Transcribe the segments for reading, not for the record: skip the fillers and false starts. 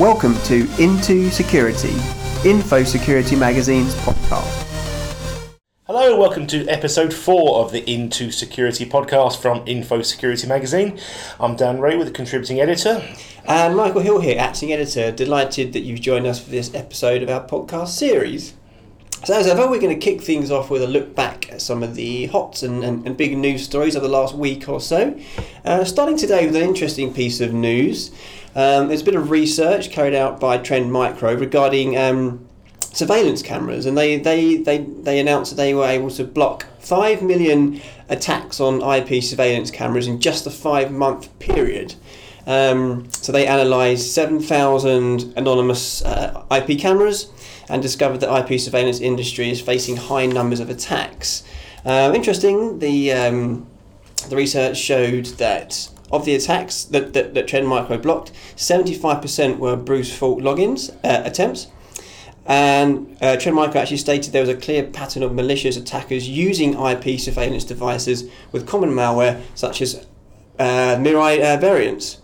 Welcome to Into Security, Infosecurity Magazine's podcast. Hello, welcome to episode 4 of the Into Security podcast from Infosecurity Magazine. I'm Dan Raywood, the contributing editor. And Michael Hill here, acting editor. Delighted that you've joined us for this episode of our podcast series. So as ever, we're going to kick things off with a look back at some of the hot and big news stories of the last week or so. Starting today with an interesting piece of news. There's a bit of research carried out by Trend Micro regarding surveillance cameras, and they announced that they were able to block 5 million attacks on IP surveillance cameras in just a 5-month period. So they analysed 7,000 anonymous IP cameras and discovered that IP surveillance industry is facing high numbers of attacks. Interesting, the research showed that of the attacks that Trend Micro blocked, 75% were brute force logins attempts, and Trend Micro actually stated there was a clear pattern of malicious attackers using IP surveillance devices with common malware such as Mirai variants.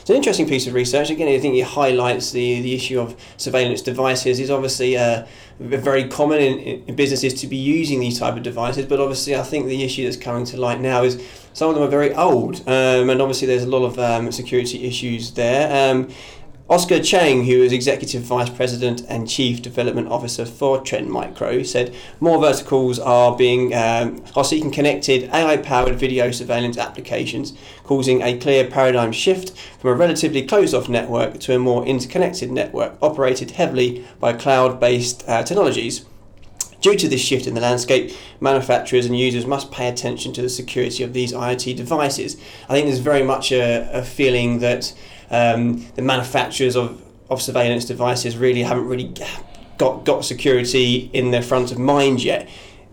It's an interesting piece of research. Again, I think it highlights the issue of surveillance devices. It's obviously very common in businesses to be using these type of devices, but obviously I think the issue that's coming to light now is some of them are very old, and obviously there's a lot of security issues there. Oscar Chang, who is Executive Vice President and Chief Development Officer for Trend Micro, said more verticals are seeking connected AI-powered video surveillance applications, causing a clear paradigm shift from a relatively closed-off network to a more interconnected network operated heavily by cloud-based technologies. Due to this shift in the landscape, manufacturers and users must pay attention to the security of these IoT devices. I think there's very much a feeling that the manufacturers of surveillance devices haven't got security in their front of mind yet.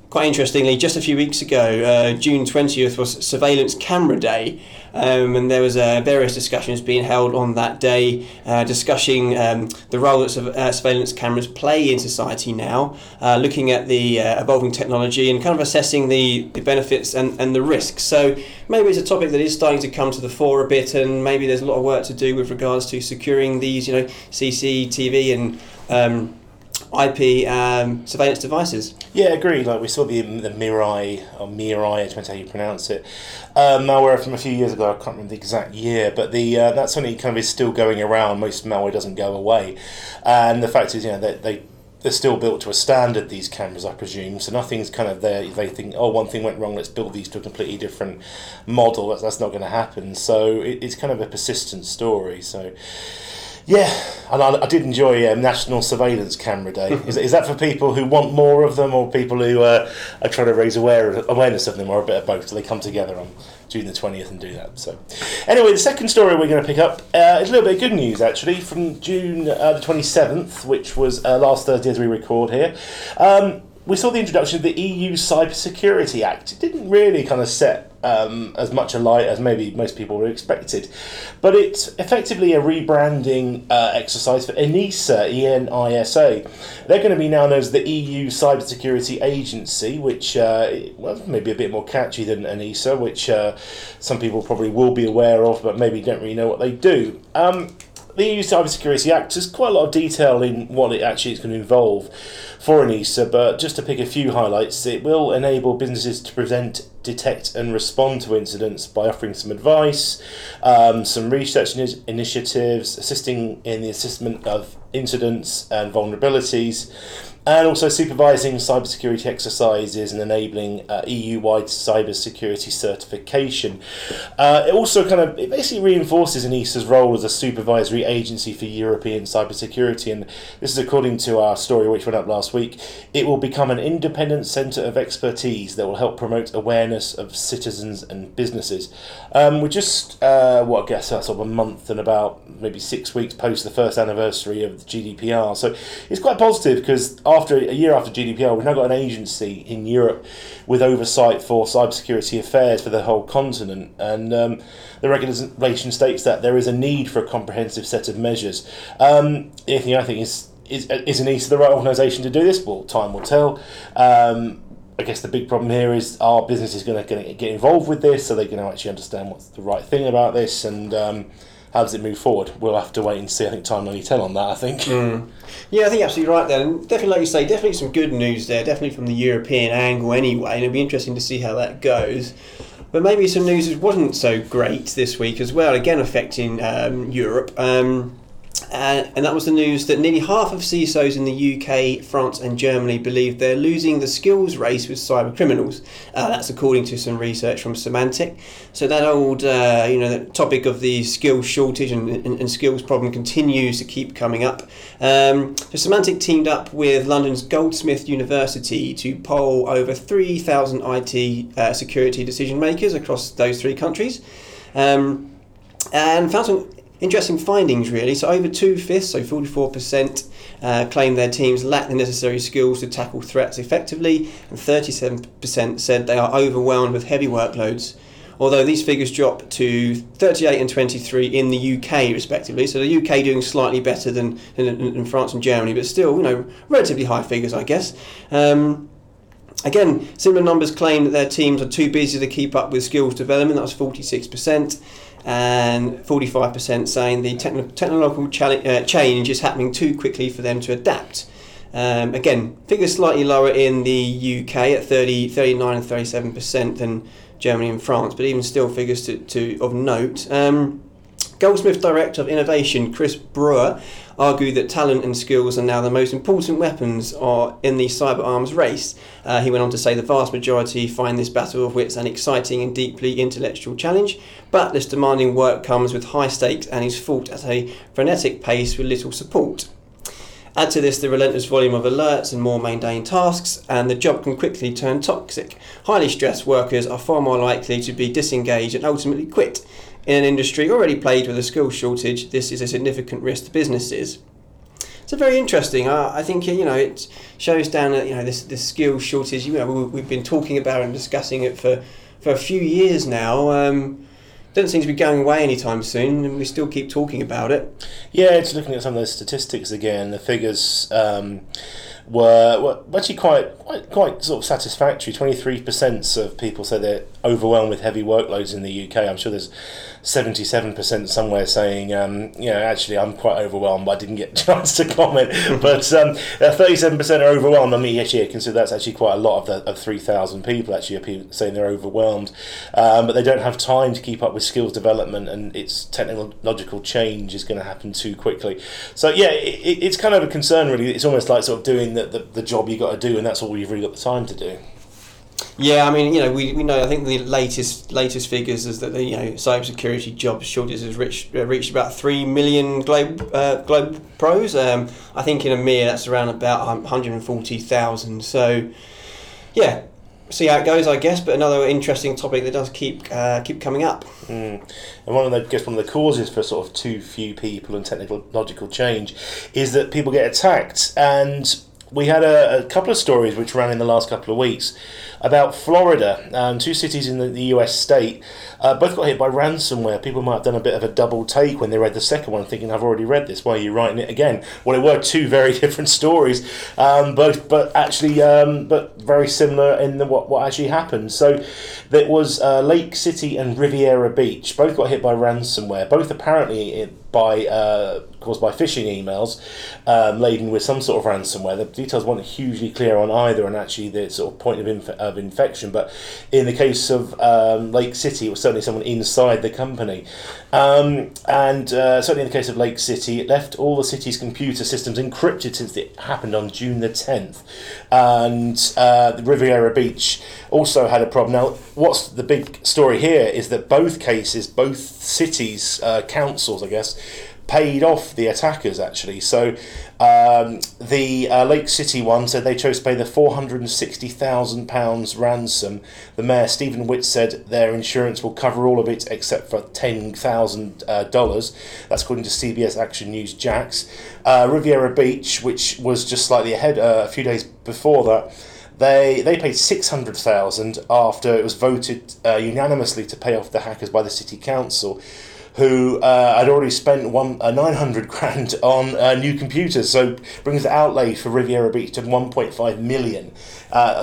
Quite interestingly, just a few weeks ago, June 20th was Surveillance Camera Day, and there was various discussions being held on that day, discussing the role that surveillance cameras play in society now, looking at the evolving technology and kind of assessing the benefits and the risks. So maybe it's a topic that is starting to come to the fore a bit, and maybe there's a lot of work to do with regards to securing these, CCTV and IP surveillance devices. Yeah, agreed. Like we saw the Mirai, I don't know how you pronounce it, malware from a few years ago. I can't remember the exact year, but that something kind of is still going around. Most malware doesn't go away, and the fact is, they're still built to a standard, these cameras, I presume, so nothing's kind of there. They think, one thing went wrong, let's build these to a completely different model. That's not going to happen. So it's kind of a persistent story. So. Yeah, and I did enjoy National Surveillance Camera Day. Is that for people who want more of them, or people who are trying to raise awareness of them, or a bit of both? So they come together on June the 20th and do that. So, anyway, the second story we're going to pick up is a little bit of good news, actually, from June the 27th, which was last Thursday as we record here. We saw the introduction of the EU Cybersecurity Act. It didn't really kind of set as much a light as maybe most people were expected, but it's effectively a rebranding exercise for ENISA, E-N-I-S-A. They're going to be now known as the EU Cybersecurity Agency, which maybe a bit more catchy than ENISA, which some people probably will be aware of, but maybe don't really know what they do. The EU Cybersecurity Act, there's quite a lot of detail in what it actually is going to involve for ENISA, but just to pick a few highlights, it will enable businesses to prevent, detect and respond to incidents by offering some advice, some research initiatives, assisting in the assessment of incidents and vulnerabilities, and also supervising cybersecurity exercises and enabling EU-wide cybersecurity certification. It also it basically reinforces ENISA's role as a supervisory agency for European cybersecurity, and this is according to our story which went up last week. It will become an independent centre of expertise that will help promote awareness of citizens and businesses. We're just, I guess that's sort of a month and about maybe 6 weeks post the first anniversary of the GDPR, so it's quite positive because a year after GDPR, we've now got an agency in Europe with oversight for cybersecurity affairs for the whole continent, and the regulation states that there is a need for a comprehensive set of measures. Anything I think is ENISA the right organisation to do this? Well, time will tell. I guess the big problem here is our business is going to get involved with this, so they're going to actually understand what's the right thing about this, and how does it move forward? We'll have to wait and see. I think time will only tell on that, I think. Mm. Yeah, I think you're absolutely right there. And definitely, like you say, definitely some good news there, definitely from the European angle anyway. And it'll be interesting to see how that goes. But maybe some news that wasn't so great this week as well, again affecting Europe. And that was the news that nearly half of CISOs in the UK, France and Germany believe they're losing the skills race with cyber criminals. That's according to some research from Symantec. So that old that topic of the skills shortage and skills problem continues to keep coming up. So Symantec teamed up with London's Goldsmith University to poll over 3,000 IT security decision makers across those three countries and found some interesting findings, really. So over 2/5, so 44%, claimed their teams lack the necessary skills to tackle threats effectively, and 37% said they are overwhelmed with heavy workloads. Although these figures drop to 38 and 23 in the UK, respectively. So the UK doing slightly better than France and Germany, but still, relatively high figures, I guess. Again, similar numbers claim that their teams are too busy to keep up with skills development. That was 46%. And 45% saying the technological change is happening too quickly for them to adapt. Again, figures slightly lower in the UK at 39 and 37% than Germany and France, but even still figures to of note. Goldsmith Director of Innovation, Chris Brewer, argued that talent and skills are now the most important weapons in the cyber arms race. He went on to say the vast majority find this battle of wits an exciting and deeply intellectual challenge, but this demanding work comes with high stakes and is fought at a frenetic pace with little support. Add to this the relentless volume of alerts and more mundane tasks, and the job can quickly turn toxic. Highly stressed workers are far more likely to be disengaged and ultimately quit. In an industry already plagued with a skills shortage, this is a significant risk to businesses. So very interesting. I think it shows down that this skills shortage. We've been talking about and discussing it for a few years now. Doesn't seem to be going away anytime soon, and we still keep talking about it. Yeah, it's looking at some of those statistics again. The figures were actually quite sort of satisfactory. 23% of people say they're overwhelmed with heavy workloads in the UK. I'm sure there's 77% somewhere saying, actually I'm quite overwhelmed, but I didn't get a chance to comment. But 37% are overwhelmed. I mean, actually, I consider that's actually quite a lot of 3,000 people actually are saying they're overwhelmed. But they don't have time to keep up with skills development, and its technological change is going to happen too quickly. So, yeah, it's kind of a concern, really. It's almost like sort of doing the job you got to do, and that's all you've really got the time to do. Yeah, I mean, we know. I think the latest figures is that the cybersecurity job shortage has reached about 3 million global pros. I think in EMEA that's around about 140,000. So, yeah, see how it goes, I guess. But another interesting topic that does keep coming up. Mm. And one of the causes for sort of too few people and technological change is that people get attacked. And we had a couple of stories which ran in the last couple of weeks about Florida. Two cities in the US state both got hit by ransomware. People might have done a bit of a double take when they read the second one, thinking, I've already read this, why are you writing it again? Well, it were two very different stories, but very similar in what actually happened. So there was Lake City and Riviera Beach. Both got hit by ransomware, both apparently caused by phishing emails laden with some sort of ransomware. The details weren't hugely clear on either, and actually the sort of point of infection. But in the case of Lake City, it was certainly someone inside the company. And certainly in the case of Lake City, it left all the city's computer systems encrypted since it happened on June the 10th. And the Riviera Beach also had a problem. Now, what's the big story here is that both cities' councils, I guess, paid off the attackers, actually. So the Lake City one said they chose to pay the £460,000 ransom. The mayor, Stephen Witt, said their insurance will cover all of it except for $10,000. That's according to CBS Action News Jax. Riviera Beach, which was just slightly ahead a few days before that, They paid $600,000 after it was voted unanimously to pay off the hackers by the city council. who had already spent 900 grand on new computers, so brings the outlay for Riviera Beach to 1.5 million.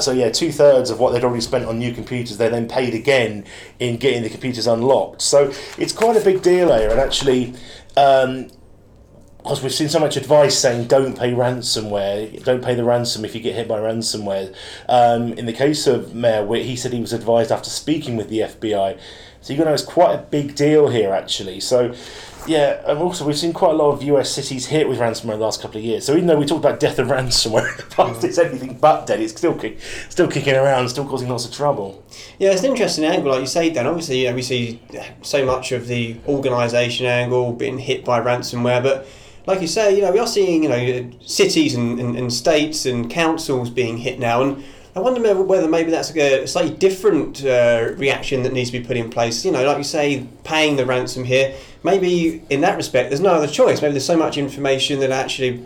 So yeah, 2/3 of what they'd already spent on new computers, they then paid again in getting the computers unlocked. So it's quite a big deal here, and actually, because we've seen so much advice saying don't pay ransomware, don't pay the ransom if you get hit by ransomware. In the case of Mayer, where he said he was advised after speaking with the FBI. So you've got to know it's quite a big deal here, actually. So, yeah, and also we've seen quite a lot of US cities hit with ransomware in the last couple of years. So even though we talked about death of ransomware in the past, it's anything but dead. It's still kicking around, still causing lots of trouble. Yeah, it's an interesting angle, like you say, Dan. Obviously, you know, we see so much of the organisation angle being hit by ransomware, but like you say, you know, we are seeing, you know, cities and states and councils being hit now, and I wonder whether maybe that's a slightly different reaction that needs to be put in place. You know, like you say, paying the ransom here, maybe in that respect, there's no other choice. Maybe there's so much information that actually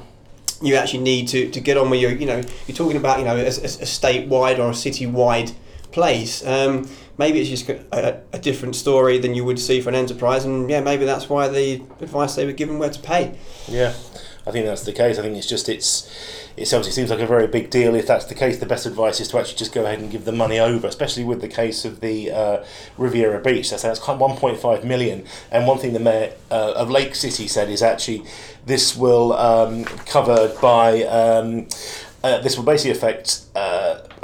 you actually need to get on with your, you know, you're talking about, you know, a statewide or a citywide place. Maybe it's just a different story than you would see for an enterprise, and yeah, maybe that's why the advice they were given were to pay. Yeah, I think that's the case. I think it's just it obviously seems like a very big deal. If that's the case, the best advice is to actually just go ahead and give the money over, especially with the case of the Riviera Beach. That's quite 1.5 million. And one thing the mayor of Lake City said is actually this will covered by this will basically affect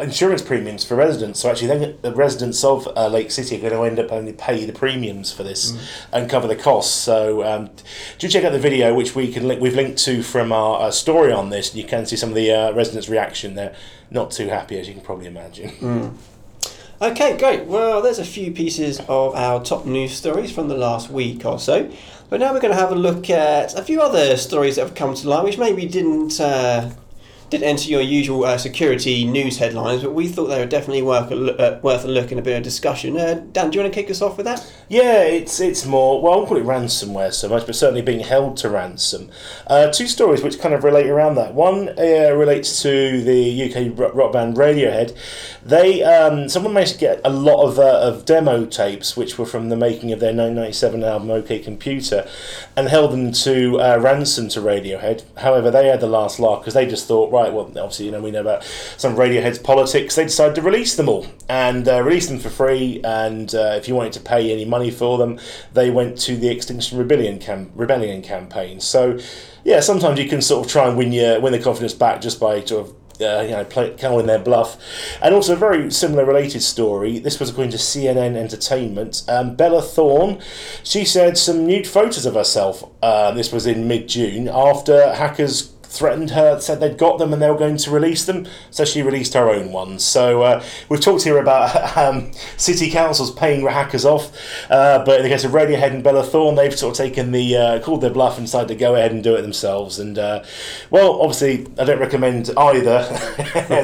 insurance premiums for residents. So actually, then the residents of Lake City are going to end up only pay the premiums for this and cover the costs. So do check out the video, which we've linked to from our story on this, and you can see some of the residents' reaction. They're not too happy, as you can probably imagine. Mm. Okay, great. Well, there's a few pieces of our top news stories from the last week or so. But now we're going to have a look at a few other stories that have come to light, which maybe didn't enter your usual security news headlines, but we thought they were definitely worth a look and a bit of discussion. Dan, do you want to kick us off with that? Yeah, it's more, well, I wouldn't call it ransomware so much, but certainly being held to ransom. Two stories which kind of relate around that. One relates to the UK rock band Radiohead. They someone managed to get a lot of demo tapes, which were from the making of their 1997 album OK Computer, and held them to ransom to Radiohead. However, they had the last laugh because they just thought, right, well, obviously, you know, we know about some Radiohead's politics. They decided to release them all and release them for free. And if you wanted to pay any money for them, they went to the Extinction Rebellion Rebellion campaign. So, yeah, sometimes you can sort of try and win the confidence back just by sort of calling their bluff. And also a very similar related story, this was according to CNN Entertainment, Bella Thorne, she shared some nude photos of herself, this was in mid-June, after hackers threatened her, said they'd got them and they were going to release them, so she released her own ones. So we've talked here about city councils paying hackers off, but in the case of Radiohead and Bella Thorne, they've sort of taken the called their bluff and decided to go ahead and do it themselves. And well, obviously, I don't recommend either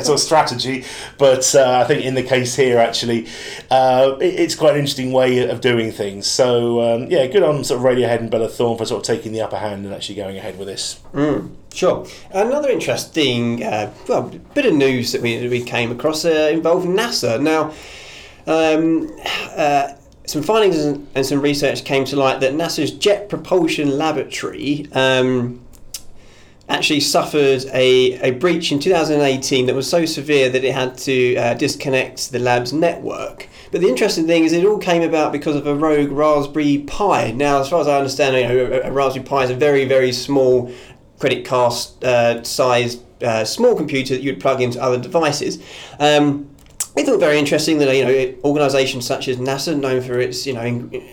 sort of strategy, but I think in the case here, actually, it's quite an interesting way of doing things. So yeah, good on sort of Radiohead and Bella Thorne for sort of taking the upper hand and actually going ahead with this. Mm. Sure. Another interesting bit of news that we came across involved NASA. Now, some findings and some research came to light that NASA's Jet Propulsion Laboratory actually suffered a breach in 2018 that was so severe that it had to disconnect the lab's network. But the interesting thing is it all came about because of a rogue Raspberry Pi. Now, as far as I understand, you know, a Raspberry Pi is a very, very small credit card sized small computer that you'd plug into other devices. We thought very interesting that, you know, organisations such as NASA, known for its, you know,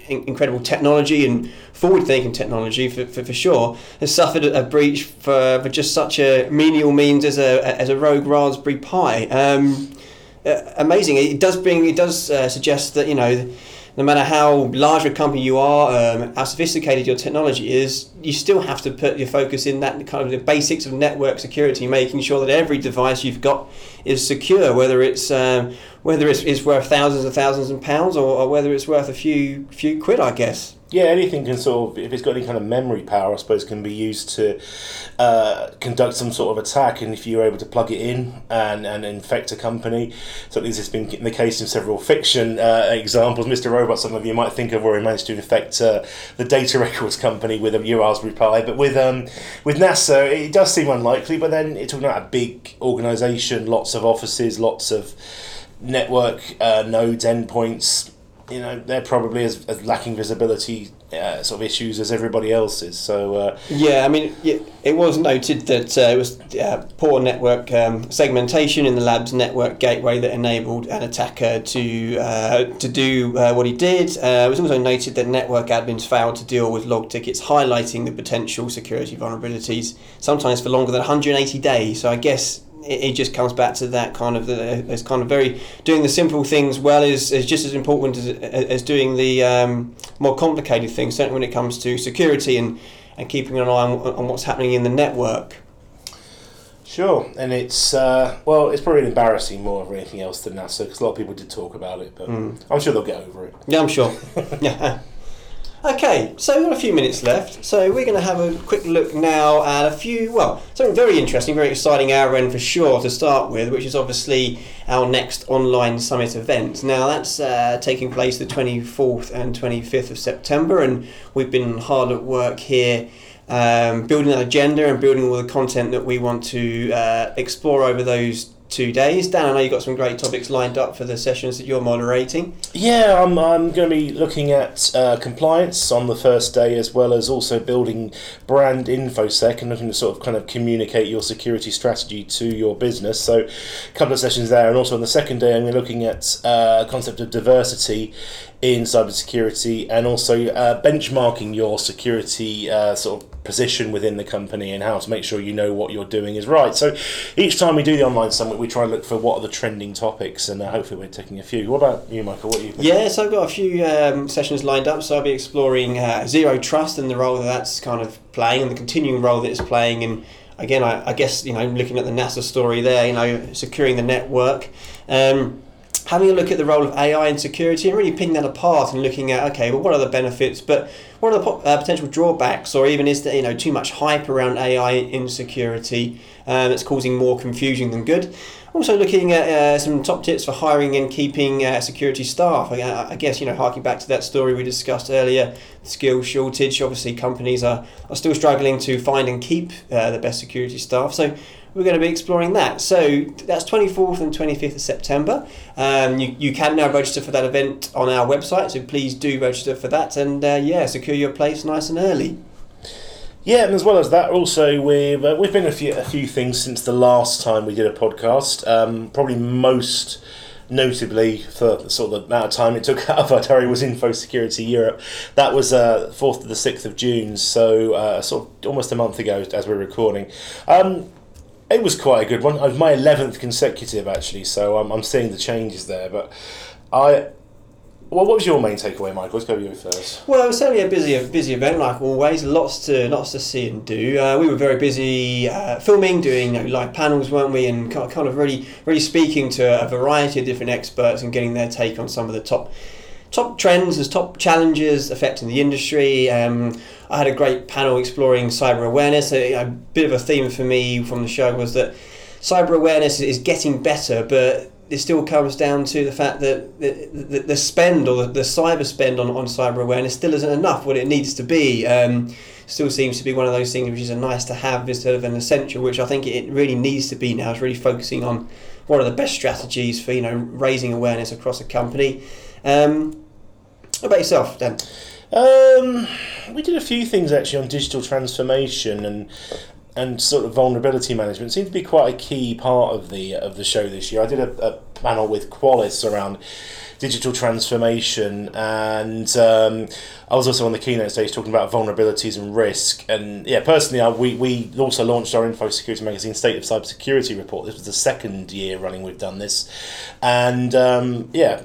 incredible technology and forward-thinking technology for sure, has suffered a breach for just such a menial means as a rogue Raspberry Pi. Amazing. It does suggest that, you know, no matter how large a company you are, how sophisticated your technology is, you still have to put your focus in that kind of the basics of network security, making sure that every device you've got is secure, whether it's worth thousands and pounds, or whether it's worth a few quid, I guess. Yeah, anything can sort of, if it's got any kind of memory power, I suppose, can be used to conduct some sort of attack. And if you're able to plug it in and infect a company, something that's been the case in several fiction examples. Mister Robot, some of you might think of, where he managed to infect the data records company with a Raspberry Pi. But with NASA, it does seem unlikely. But then it's talking about a big organisation, lots of offices, lots of network nodes, endpoints. You know, they're probably as lacking visibility sort of issues as everybody else is. So yeah, I mean, it was noted that it was poor network segmentation in the lab's network gateway that enabled an attacker to do what he did. It was also noted that network admins failed to deal with log tickets highlighting the potential security vulnerabilities, sometimes for longer than 180 days. So I guess it just comes back to that kind of it's kind of very doing the simple things well is just as important as doing the more complicated things, certainly when it comes to security and keeping an eye on what's happening in the network. Sure, and it's well, it's probably embarrassing more than anything else than NASA, because a lot of people did talk about it, but I'm sure they'll get over it. Yeah, I'm sure. Yeah. Okay, so we've got a few minutes left, so we're going to have a quick look now at something very interesting, very exciting our end for sure to start with, which is obviously our next online summit event. Now that's taking place the 24th and 25th of September, and we've been hard at work here building that agenda and building all the content that we want to explore over those 2 days. Dan, I know you've got some great topics lined up for the sessions that you're moderating. Yeah, I'm going to be looking at compliance on the first day, as well as also building brand InfoSec and looking to sort of kind of communicate your security strategy to your business. So a couple of sessions there, and also on the second day I'm looking at concept of diversity in cybersecurity, and also benchmarking your security sort of position within the company and how to make sure you know what you're doing is right. So each time we do the online summit, we try and look for what are the trending topics, and hopefully we're taking a few. What about you, Michael? What are you thinking? Yeah, so I've got a few sessions lined up. So I'll be exploring Zero Trust and the role that that's kind of playing, and the continuing role that it's playing. And again, I guess, you know, looking at the NASA story there, you know, securing the network. Having a look at the role of AI in security and really picking that apart and looking at, okay, well, what are the benefits, but what are the potential drawbacks, or even is there, you know, too much hype around AI in security that's causing more confusion than good. Also looking at some top tips for hiring and keeping security staff. I guess, you know, harking back to that story we discussed earlier, the skill shortage. Obviously, companies are still struggling to find and keep the best security staff. So we're going to be exploring that. So that's 24th and 25th of September. You can now register for that event on our website, so please do register for that. And, secure your place nice and early. Yeah, and as well as that, also we've been a few things since the last time we did a podcast. Probably most notably for sort of the amount of time it took out of our diary was Infosecurity Europe. That was 4th to the 6th of June, so sort of almost a month ago as we're recording. It was quite a good one. It was my 11th consecutive, actually, so I'm seeing the changes there, but Well, what was your main takeaway, Michael? Let's go with you first. Well, it was certainly a busy event, like always. Lots to see and do. We were very busy filming, doing live panels, weren't we? And kind of really speaking to a variety of different experts and getting their take on some of the top trends and top challenges affecting the industry. I had a great panel exploring cyber awareness. A bit of a theme for me from the show was that cyber awareness is getting better, but it still comes down to the fact that the spend, or the cyber spend on cyber awareness still isn't enough what it needs to be. Still seems to be one of those things which is a nice to have instead of an essential, which I think it really needs to be now. It's really focusing on what are the best strategies for, you know, raising awareness across a company. What about yourself, Dan? We did a few things actually on digital transformation and sort of vulnerability management. Seemed to be quite a key part of the show this year. I did a panel with Qualys around digital transformation, and I was also on the keynote stage talking about vulnerabilities and risk. And yeah, personally, we also launched our Infosecurity Magazine State of Cybersecurity report. This was the second year running we've done this, and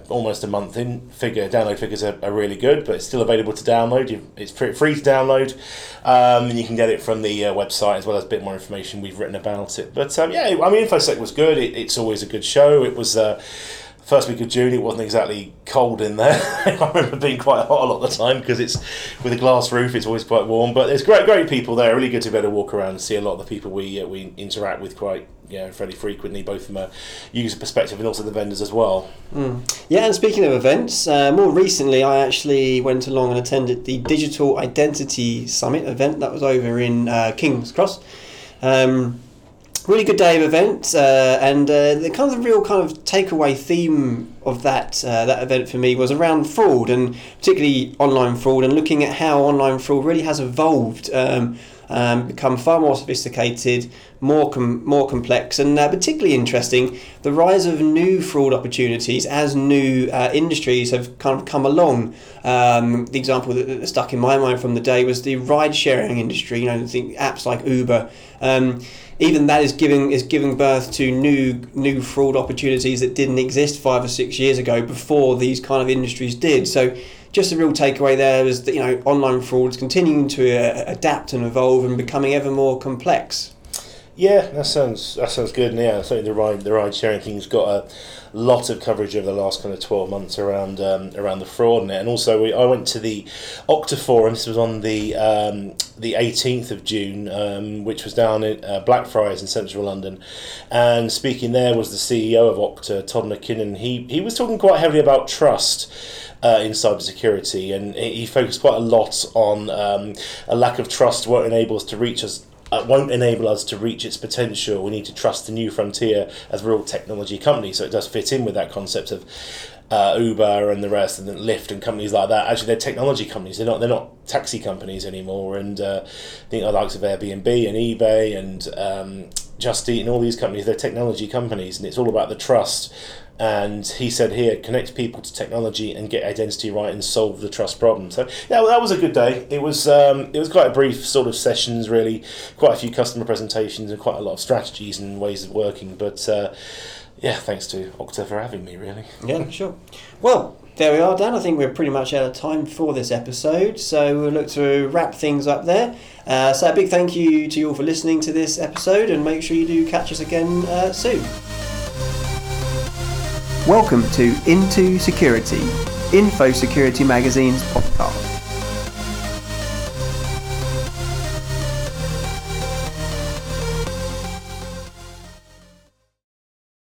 almost a month in. Download figures are really good, but it's still available to download. It's free to download, and you can get it from the website, as well as a bit more information we've written about it. But I mean, InfoSec was good. It's always a good show. It was first week of June, it wasn't exactly cold in there. I remember being quite hot a lot of the time because it's with a glass roof, it's always quite warm. But there's great people there. Really good to be able to walk around and see a lot of the people we interact with quite fairly frequently, both from a user perspective and also the vendors as well. Yeah, and speaking of events, more recently I actually went along and attended the Digital Identity Summit event that was over in King's Cross. Really good day of events, and the kind of real kind of takeaway theme of that event for me was around fraud, and particularly online fraud, and looking at how online fraud really has evolved, become far more sophisticated, more complex, and particularly interesting, the rise of new fraud opportunities as new industries have kind of come along. The example that stuck in my mind from the day was the ride-sharing industry. Think apps like Uber. Even that is giving birth to new fraud opportunities that didn't exist 5 or 6 years ago before these kind of industries did. So just a real takeaway there was that online fraud is continuing to adapt and evolve and becoming ever more complex. Yeah, that sounds good. And yeah, certainly the ride sharing thing's got a lot of coverage over the last kind of 12 months around the fraud in it. And also I went to the Okta forum. This was on the 18th of June, which was down at Blackfriars in central London. And speaking there was the CEO of Okta, Todd McKinnon. He was talking quite heavily about trust in cybersecurity, and he focused quite a lot on a lack of trust won't enable us to reach its potential. We need to trust the new frontier as a real technology company. So it does fit in with that concept of Uber and the rest, and Lyft and companies like that. Actually, they're technology companies. They're not taxi companies anymore. And I think the likes of Airbnb and eBay and Just Eat and all these companies, they're technology companies, and it's all about the trust. And he said here, connect people to technology and get identity right and solve the trust problem. So yeah, well, that was a good day. It was quite a brief sort of sessions, really, quite a few customer presentations and quite a lot of strategies and ways of working. But yeah, thanks to Okta for having me, really. Yeah, sure. Well, there we are, Dan. I think we're pretty much out of time for this episode, so we'll look to wrap things up there. So a big thank you to you all for listening to this episode, and make sure you do catch us again soon. Welcome to Into Security, Infosecurity Magazine's podcast.